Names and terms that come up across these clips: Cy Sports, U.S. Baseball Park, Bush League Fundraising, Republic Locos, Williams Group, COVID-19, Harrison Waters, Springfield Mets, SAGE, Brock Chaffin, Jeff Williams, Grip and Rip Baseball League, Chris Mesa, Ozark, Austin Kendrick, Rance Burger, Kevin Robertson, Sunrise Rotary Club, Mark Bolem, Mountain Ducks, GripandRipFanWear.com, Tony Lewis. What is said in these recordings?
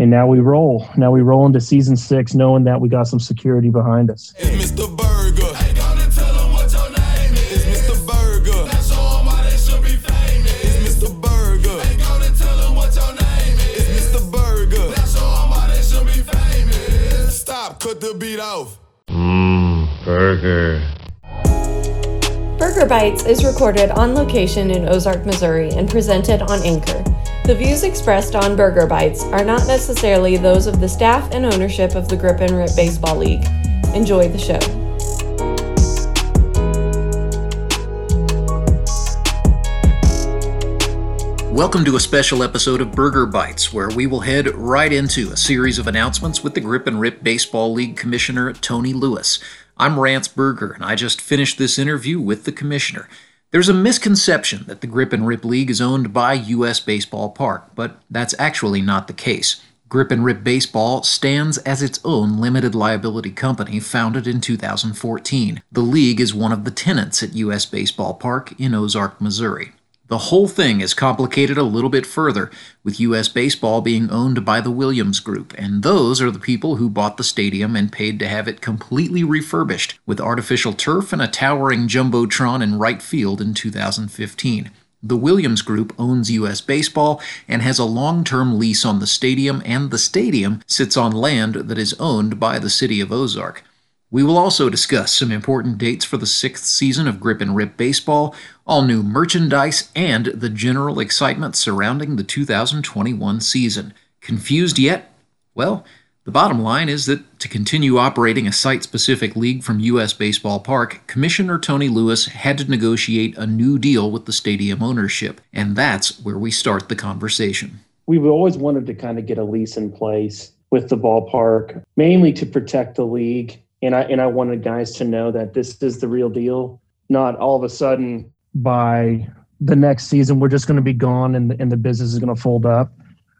And now we roll. Now we roll into season 6, knowing that we got some security behind us. Hey, Mr. Burger. Hey, gonna tell them what your name is. It's Mr. Burger. Now show them why they should be famous. It's Mr. Burger. Hey, gonna tell them what your name is. It's Mr. Burger. Now show them why they should be famous. Stop, cut the beat off. Burger. Burger Bites is recorded on location in Ozark, Missouri, and presented on Anchor. The views expressed on Burger Bites are not necessarily those of the staff and ownership of the Grip and Rip Baseball League. Enjoy the show. Welcome to a special episode of Burger Bites, where we will head right into a series of announcements with the Grip and Rip Baseball League Commissioner, Tony Lewis. I'm Rance Burger, and I just finished this interview with the Commissioner. There's a misconception that the Grip and Rip League is owned by U.S. Baseball Park, but that's actually not the case. Grip and Rip Baseball stands as its own limited liability company founded in 2014. The league is one of the tenants at U.S. Baseball Park in Ozark, Missouri. The whole thing is complicated a little bit further, with U.S. Baseball being owned by the Williams Group, and those are the people who bought the stadium and paid to have it completely refurbished, with artificial turf and a towering jumbotron in right field in 2015. The Williams Group owns U.S. Baseball and has a long-term lease on the stadium, and the stadium sits on land that is owned by the city of Ozark. We will also discuss some important dates for the 6th season of Grip and Rip Baseball, all new merchandise, and the general excitement surrounding the 2021 season. Confused yet? Well, the bottom line is that to continue operating a site-specific league from U.S. Baseball Park, Commissioner Tony Lewis had to negotiate a new deal with the stadium ownership, and that's where we start the conversation. We've always wanted to kind of get a lease in place with the ballpark, mainly to protect the league. And I wanted guys to know that this is the real deal, not all of a sudden by the next season we're just going to be gone and the business is going to fold up.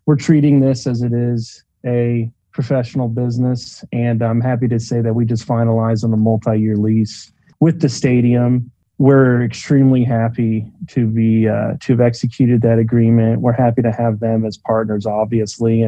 We're treating this as it is a professional business, and I'm happy to say that we just finalized on a multi-year lease with the stadium. We're extremely happy to have executed that agreement. We're happy to have them as partners, obviously,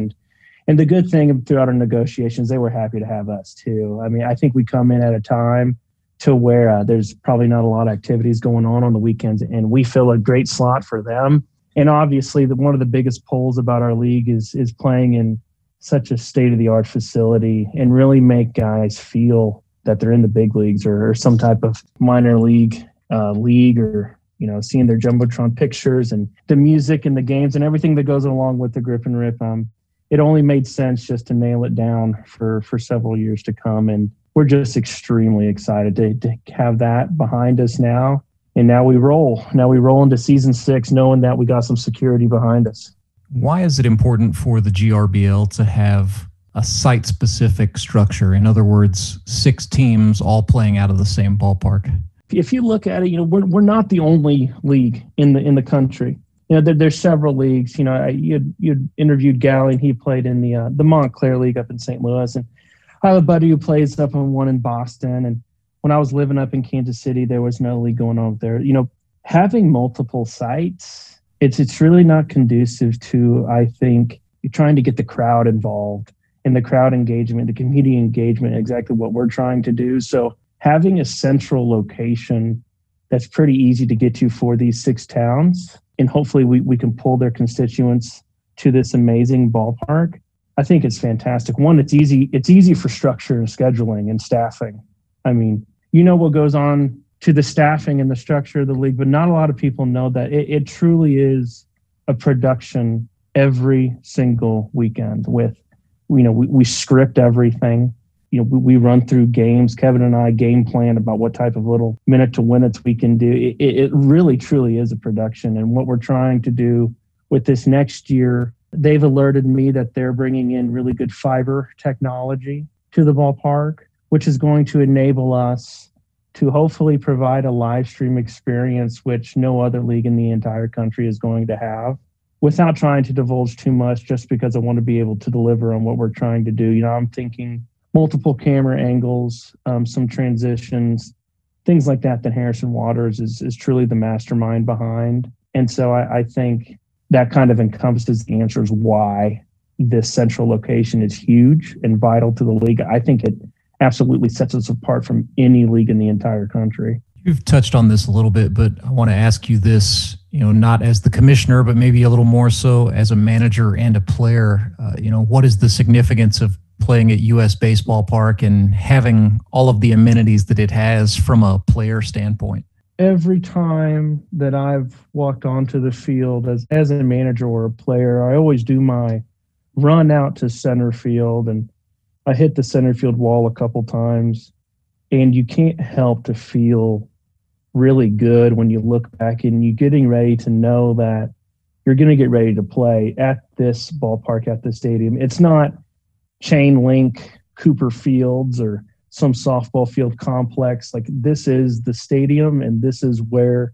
And the good thing throughout our negotiations, they were happy to have us too. I mean, I think we come in at a time to where there's probably not a lot of activities going on the weekends, and we fill a great slot for them. And obviously, one of the biggest pulls about our league is playing in such a state-of-the-art facility and really make guys feel that they're in the big leagues or some type of minor league league, or seeing their Jumbotron pictures and the music and the games and everything that goes along with the Grip and Rip. It only made sense just to nail it down for several years to come. And we're just extremely excited to have that behind us now. And now we roll. Now we roll into season 6, knowing that we got some security behind us. Why is it important for the GRBL to have a site-specific structure? In other words, 6 teams all playing out of the same ballpark. If you look at it, we're not the only league in the country. There's several leagues. You interviewed Galley, and he played in the Montclair League up in St. Louis. And I have a buddy who plays up in one in Boston. And when I was living up in Kansas City, there was no league going on there. Having multiple sites, it's really not conducive to, I think, trying to get the crowd involved and the crowd engagement, the community engagement, exactly what we're trying to do. So having a central location that's pretty easy to get to for these 6 towns, and hopefully we can pull their constituents to this amazing ballpark, I think it's fantastic. One, it's easy for structure and scheduling and staffing. I mean, what goes on to the staffing and the structure of the league, but not a lot of people know that it truly is a production every single weekend with, we script everything. We run through games. Kevin and I game plan about what type of little minute to win-its we can do. It really, truly is a production. And what we're trying to do with this next year, they've alerted me that they're bringing in really good fiber technology to the ballpark, which is going to enable us to hopefully provide a live stream experience, which no other league in the entire country is going to have, without trying to divulge too much, just because I want to be able to deliver on what we're trying to do. I'm thinking multiple camera angles, some transitions, things like that Harrison Waters is truly the mastermind behind. And so I think that kind of encompasses the answers why this central location is huge and vital to the league. I think it absolutely sets us apart from any league in the entire country. You've touched on this a little bit, but I want to ask you this, you know, not as the commissioner, but maybe a little more so as a manager and a player. You know, what is the significance of playing at U.S. Baseball Park and having all of the amenities that it has from a player standpoint? Every time that I've walked onto the field as a manager or a player, I always do my run out to center field, and I hit the center field wall a couple times, and you can't help to feel really good when you look back and you're getting ready to know that you're going to get ready to play at this ballpark, at this stadium. It's not chain link Cooper Fields or some softball field complex. Like, this is the stadium, and this is where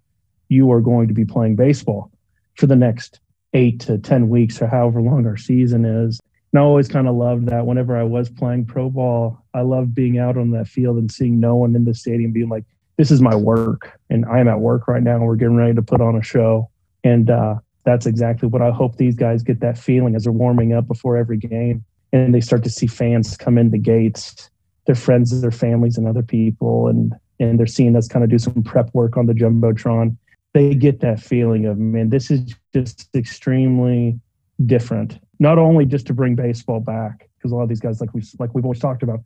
you are going to be playing baseball for the next 8 to 10 weeks or however long our season is. And I always kind of loved that whenever I was playing pro ball, I loved being out on that field and seeing no one in the stadium, being like, this is my work, and I'm at work right now, and we're getting ready to put on a show. And that's exactly what I hope these guys get, that feeling as they're warming up before every game, and they start to see fans come in the gates, their friends, their families, and other people, and they're seeing us kind of do some prep work on the Jumbotron. They get that feeling of, man, this is just extremely different. Not only just to bring baseball back, because a lot of these guys, like we've always talked about,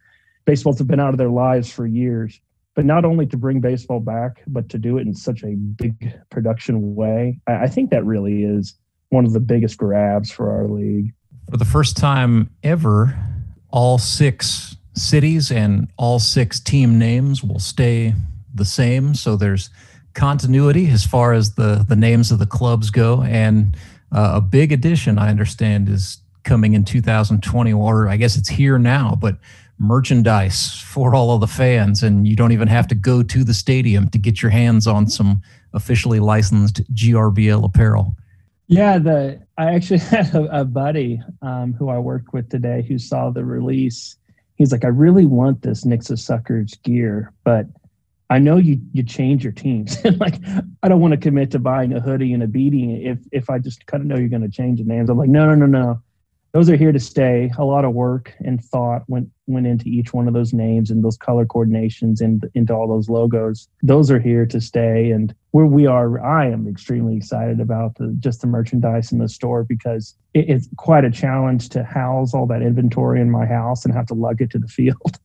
baseballs have been out of their lives for years, but not only to bring baseball back, but to do it in such a big production way. I think that really is one of the biggest grabs for our league. For the first time ever, all 6 cities and all 6 team names will stay the same. So there's continuity as far as the names of the clubs go. And a big addition, I understand, is coming in 2020, or I guess it's here now, but merchandise for all of the fans. And you don't even have to go to the stadium to get your hands on some officially licensed GRBL apparel. Yeah, I actually had a buddy who I worked with today who saw the release. He's like, I really want this Nixa Suckers gear, but I know you change your teams. Like, I don't want to commit to buying a hoodie and a beanie if I just kind of know you're going to change the names. I'm like, no. Those are here to stay. A lot of work and thought went into each one of those names and those color coordinations and into all those logos. Those are here to stay. And I am extremely excited about just the merchandise in the store, because it's quite a challenge to house all that inventory in my house and have to lug it to the field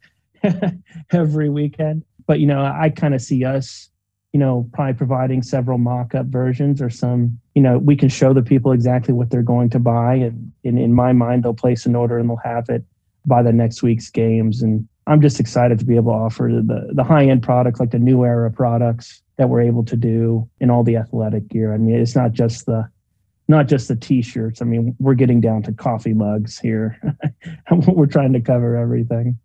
every weekend. But, you know, I kind of see us, you know, probably providing several mock-up versions or some, you know, we can show the people exactly what they're going to buy. And in my mind, they'll place an order and they'll have it by the next week's games. And I'm just excited to be able to offer the high-end products, like the New Era products that we're able to do, and all the athletic gear. I mean, it's not just the T-shirts. I mean, we're getting down to coffee mugs here. We're trying to cover everything.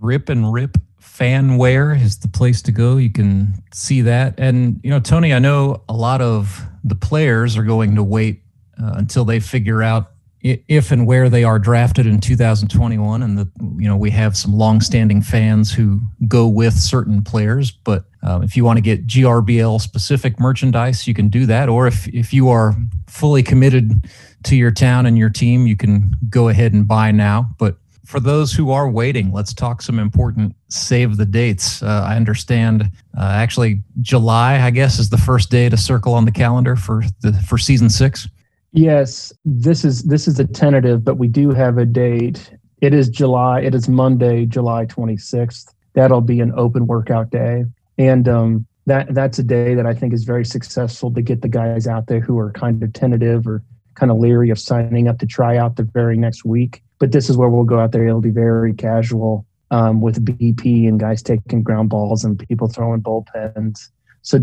Grip and Rip Fan Wear is the place to go. You can see that. And, you know, Tony, I know a lot of the players are going to wait until they figure out if and where they are drafted in 2021. And, you know, we have some longstanding fans who go with certain players. But if you want to get GRBL-specific merchandise, you can do that. Or if you are fully committed to your town and your team, you can go ahead and buy now. But for those who are waiting, let's talk some important save the dates. I understand actually July, I guess, is the first day to circle on the calendar for season 6. Yes, this is a tentative, but we do have a date. It is July. It is Monday, July 26th. That'll be an open workout day. And that's a day that I think is very successful to get the guys out there who are kind of tentative or kind of leery of signing up to try out the very next week. But this is where we'll go out there. It'll be very casual with BP and guys taking ground balls and people throwing bullpens. So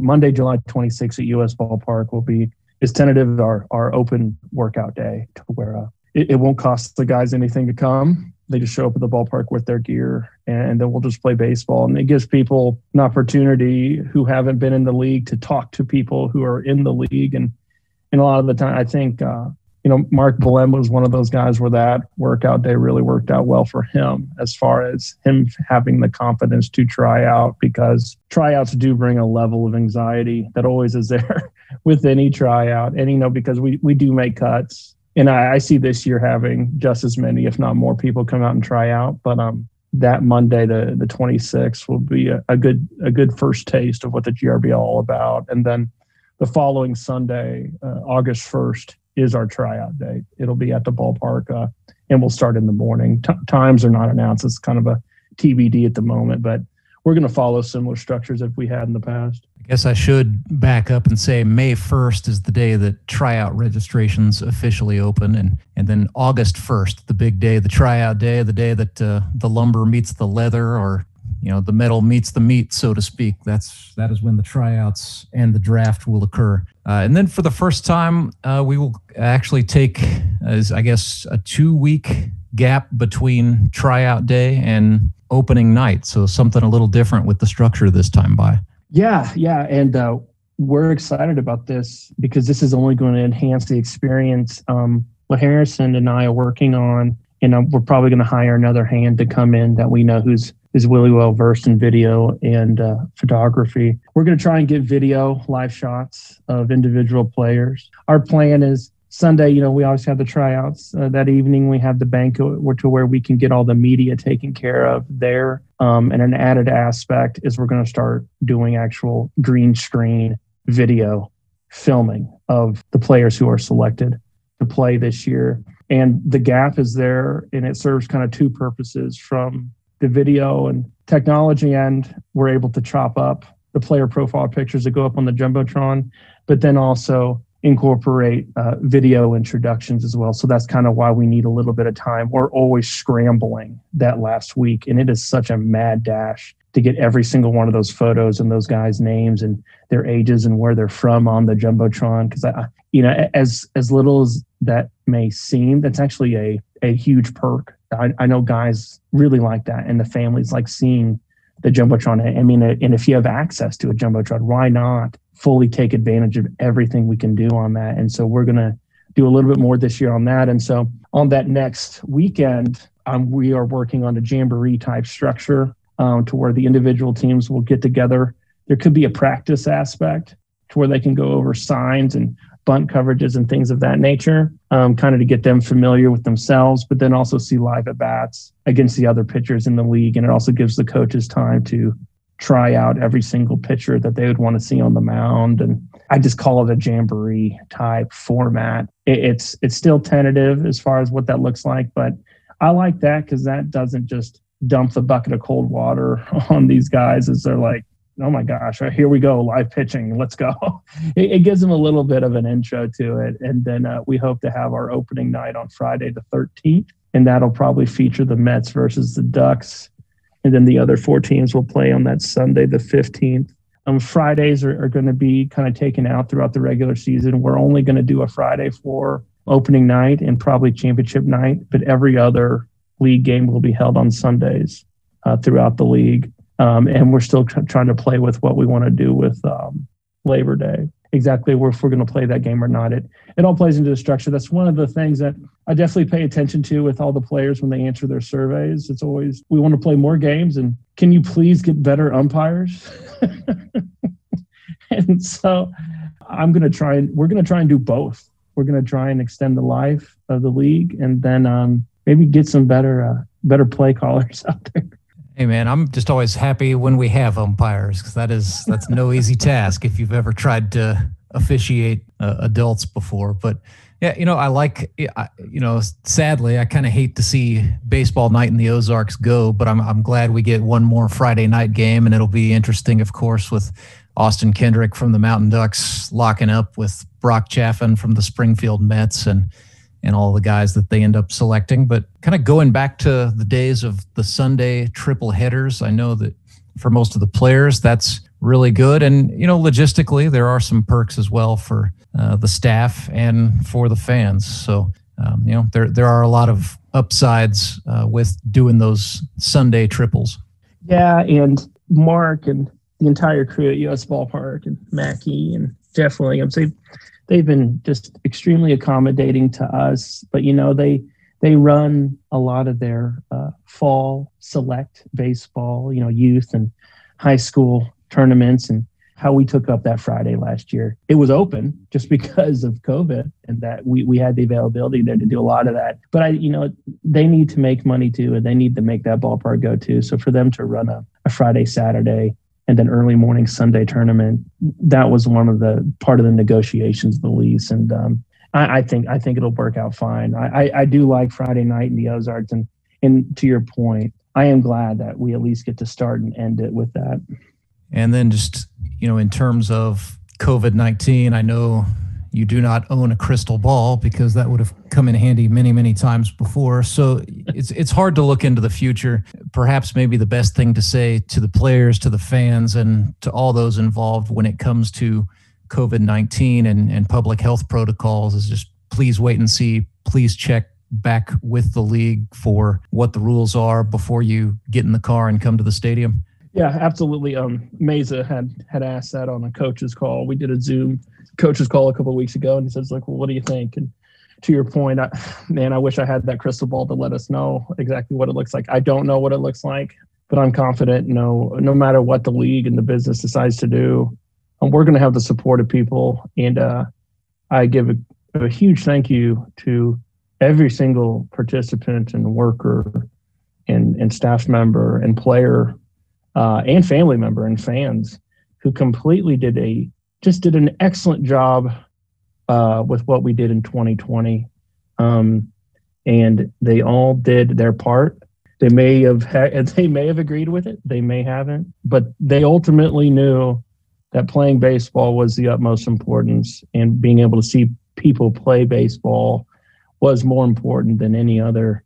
Monday, July 26th at U.S. Ballpark will be, is tentative, our open workout day, to where it won't cost the guys anything to come. They just show up at the ballpark with their gear, and then we'll just play baseball. And it gives people an opportunity who haven't been in the league to talk to people who are in the league. And a lot of the time, I think you know, Mark Bolem was one of those guys where that workout day really worked out well for him, as far as him having the confidence to try out, because tryouts do bring a level of anxiety that always is there with any tryout. And, you know, because we do make cuts And I see this year having just as many, if not more, people come out and try out. But that Monday, the 26th, will be a good first taste of what the GRB is all about. And then the following Sunday, August 1st, is our tryout day. It'll be at the ballpark, and we'll start in the morning. Times are not announced. It's kind of a TBD at the moment, but we're going to follow similar structures that we had in the past. I guess I should back up and say May 1st is the day that tryout registrations officially open, and then August 1st, the big day, the tryout day, the day that the lumber meets the leather, or the metal meets the meat, so to speak. That is when the tryouts and the draft will occur. And then for the first time, we will actually take, a 2-week gap between tryout day and opening night. So something a little different with the structure this time by. Yeah. And we're excited about this because this is only going to enhance the experience. What Harrison and I are working on, we're probably going to hire another hand to come in that we know who's really well versed in video and photography. We're going to try and get video live shots of individual players. Our plan is Sunday, we always have the tryouts. That evening, we have the banquet where we can get all the media taken care of there. And an added aspect is we're going to start doing actual green screen video filming of the players who are selected to play this year. And the gap is there, and it serves kind of two purposes from the video and technology end. We're able to chop up the player profile pictures that go up on the Jumbotron, but then also incorporate video introductions as well. So that's kind of why we need a little bit of time. We're always scrambling that last week, and it is such a mad dash to get every single one of those photos and those guys' names and their ages and where they're from on the Jumbotron. Because as little as that may seem, that's actually a huge perk. I know guys really like that, and the families like seeing the Jumbotron. I mean, and if you have access to a Jumbotron, why not fully take advantage of everything we can do on that? And so we're going to do a little bit more this year on that. And so on that next weekend, we are working on a jamboree-type structure to where the individual teams will get together. There could be a practice aspect to where they can go over signs and bunt coverages and things of that nature, kind of to get them familiar with themselves, but then also see live at bats against the other pitchers in the league. And it also gives the coaches time to try out every single pitcher that they would want to see on the mound. And I just call it a jamboree type format. It's still tentative as far as what that looks like, but I like that because that doesn't just dump the bucket of cold water on these guys as they're like, oh my gosh, here we go, live pitching, let's go. It gives them a little bit of an intro to it. And then we hope to have our opening night on Friday the 13th, and that'll probably feature the Mets versus the Ducks. And then the other four teams will play on that Sunday the 15th. Fridays are going to be kind of taken out throughout the regular season. We're only going to do a Friday for opening night and probably championship night, but every other league game will be held on Sundays throughout the league. And we're still trying to play with what we want to do with Labor Day. Exactly if we're going to play that game or not. It all plays into the structure. That's one of the things that I definitely pay attention to with all the players when they answer their surveys. It's always, we want to play more games, and can you please get better umpires? And so we're going to try and do both. We're going to try and extend the life of the league, and then maybe get some better play callers out there. Hey man, I'm just always happy when we have umpires, because that's no easy task if you've ever tried to officiate adults before. But yeah, sadly, I kind of hate to see baseball night in the Ozarks go, but I'm glad we get one more Friday night game, and it'll be interesting, of course, with Austin Kendrick from the Mountain Ducks locking up with Brock Chaffin from the Springfield Mets, and all the guys that they end up selecting. But kind of going back to the days of the Sunday triple headers, I know that for most of the players, that's really good. And, logistically, there are some perks as well for the staff and for the fans. So, there are a lot of upsides with doing those Sunday triples. Yeah, and Mark and the entire crew at U.S. Ballpark and Mackey and Jeff Williams, they've been just extremely accommodating to us, but they run a lot of their fall select baseball, youth and high school tournaments, and how we took up that Friday last year. It was open just because of COVID, and that we had the availability there to do a lot of that. But they need to make money too, and they need to make that ballpark go too. So for them to run a Friday, Saturday, and an early morning Sunday tournament, that was one of the part of the negotiations of the lease. And I think it'll work out fine. I do like Friday night in the Ozarks, and to your point, I am glad that we at least get to start and end it with that. And then just, in terms of COVID-19, I know you do not own a crystal ball, because that would have come in handy many, many times before. So it's hard to look into the future. Perhaps maybe the best thing to say to the players, to the fans, and to all those involved when it comes to COVID-19 and public health protocols is just please wait and see, please check back with the league for what the rules are before you get in the car and come to the stadium. Yeah, absolutely. Mesa had asked that on a coach's call. We did a Zoom coach's call a couple of weeks ago, and he says, well, what do you think? And to your point, I wish I had that crystal ball to let us know exactly what it looks like. I don't know what it looks like, but I'm confident no matter what the league and the business decides to do, we're going to have the support of people. And I give a huge thank you to every single participant and worker and staff member and player and family member and fans who completely did an excellent job with what we did in 2020. And they all did their part. They may have agreed with it. They may haven't, but they ultimately knew that playing baseball was the utmost importance, and being able to see people play baseball was more important than any other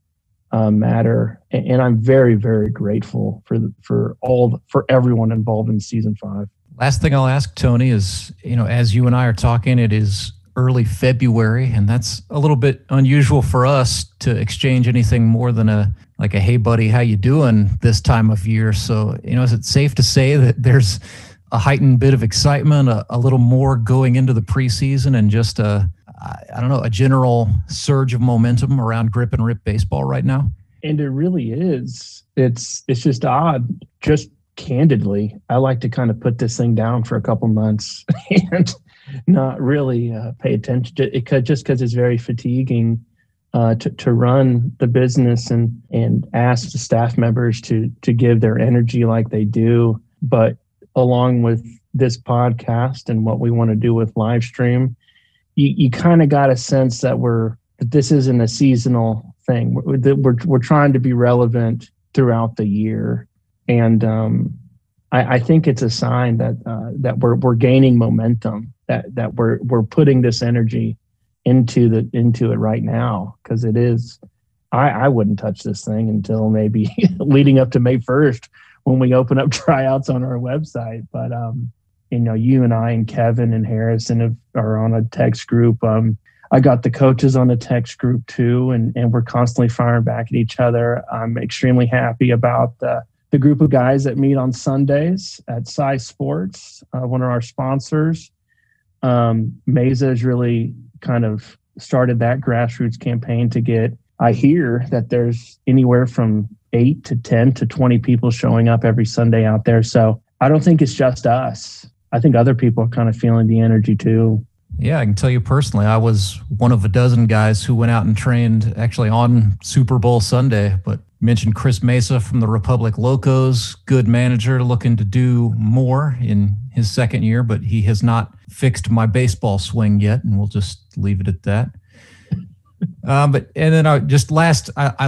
matter. And I'm very, very grateful for everyone involved in season 5. Last thing I'll ask, Tony, is, as you and I are talking, it is early February, and that's a little bit unusual for us to exchange anything more than a hey buddy, how you doing this time of year. So, is it safe to say that there's a heightened bit of excitement, a little more going into the preseason, and just a general surge of momentum around Grip and Rip baseball right now? And it really is. It's just odd. Just candidly, I like to kind of put this thing down for a couple months and not really pay attention to it, just because it's very fatiguing to run the business and ask the staff members to give their energy like they do. But along with this podcast and what we want to do with live stream, you kind of got a sense that this isn't a seasonal thing. We're trying to be relevant throughout the year, and I think it's a sign that we're gaining momentum, that we're putting this energy into it right now, because it is. I wouldn't touch this thing until maybe leading up to May 1st when we open up tryouts on our website, but. You and I and Kevin and Harrison are on a text group. I got the coaches on a text group too, and we're constantly firing back at each other. I'm extremely happy about the group of guys that meet on Sundays at Cy Sports, one of our sponsors. Mesa has really kind of started that grassroots campaign to get. I hear that there's anywhere from 8 to 10 to 20 people showing up every Sunday out there. So I don't think it's just us. I think other people are kind of feeling the energy too. Yeah, I can tell you personally, I was one of a dozen guys who went out and trained actually on Super Bowl Sunday, but mentioned Chris Mesa from the Republic Locos, good manager looking to do more in his second year, but he has not fixed my baseball swing yet, and we'll just leave it at that. I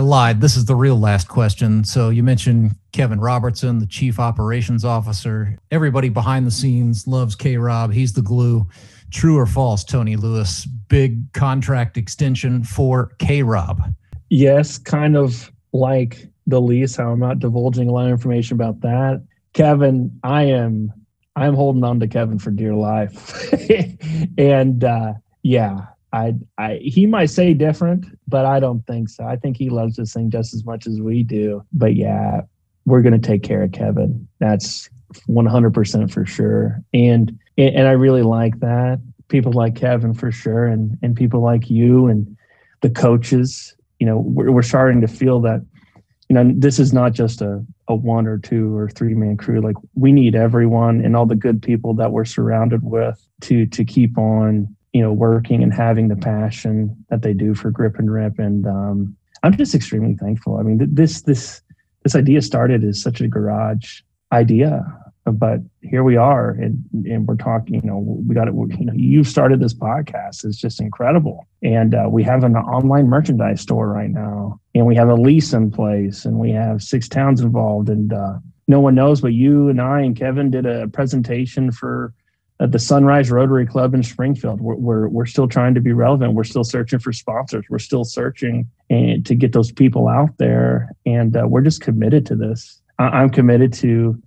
lied. This is the real last question. So you mentioned Kevin Robertson, the chief operations officer. Everybody behind the scenes loves K-Rob. He's the glue. True or false, Tony Lewis? Big contract extension for K-Rob. Yes, kind of like the lease, how I'm not divulging a lot of information about that. Kevin, I'm holding on to Kevin for dear life. And yeah. He might say different, but I don't think so. I think he loves this thing just as much as we do. But yeah, we're going to take care of Kevin. That's 100% for sure. And I really like that. People like Kevin for sure, and people like you and the coaches. We're starting to feel that. This is not just a a one or two or three man crew. Like, we need everyone and all the good people that we're surrounded with to keep on, you know, working and having the passion that they do for Grip and Rip. And I'm just extremely thankful. I mean, this idea started as such a garage idea, but here we are, and we're talking, you know, we got it. You know, you've started this podcast. It's just incredible. And we have an online merchandise store right now, and we have a lease in place, and we have 6 towns involved, and no one knows, but you and I and Kevin did a presentation for the Sunrise Rotary Club in Springfield. We're still trying to be relevant. We're still searching for sponsors. We're still searching to get those people out there. And we're just committed to this. I'm committed to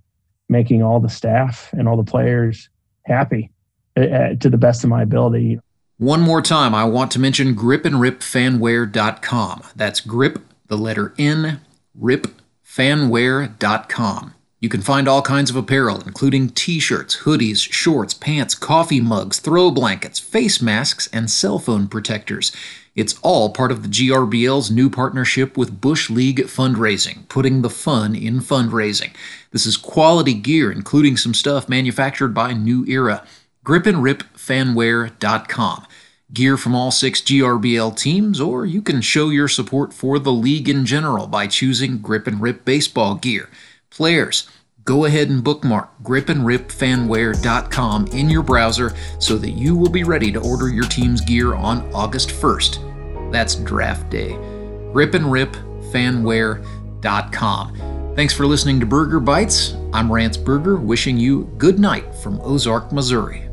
making all the staff and all the players happy to the best of my ability. One more time, I want to mention GripandRipFanWear.com. That's grip, the letter N, ripfanwear.com. You can find all kinds of apparel, including t-shirts, hoodies, shorts, pants, coffee mugs, throw blankets, face masks, and cell phone protectors. It's all part of the GRBL's new partnership with Bush League Fundraising, putting the fun in fundraising. This is quality gear, including some stuff manufactured by New Era. GripandRipFanWear.com. Gear from all 6 GRBL teams, or you can show your support for the league in general by choosing Grip and Rip baseball gear. Players, go ahead and bookmark gripandripfanwear.com in your browser so that you will be ready to order your team's gear on August 1st. That's draft day. gripandripfanwear.com. Thanks for listening to Burger Bites. I'm Rance Burger, wishing you good night from Ozark, Missouri.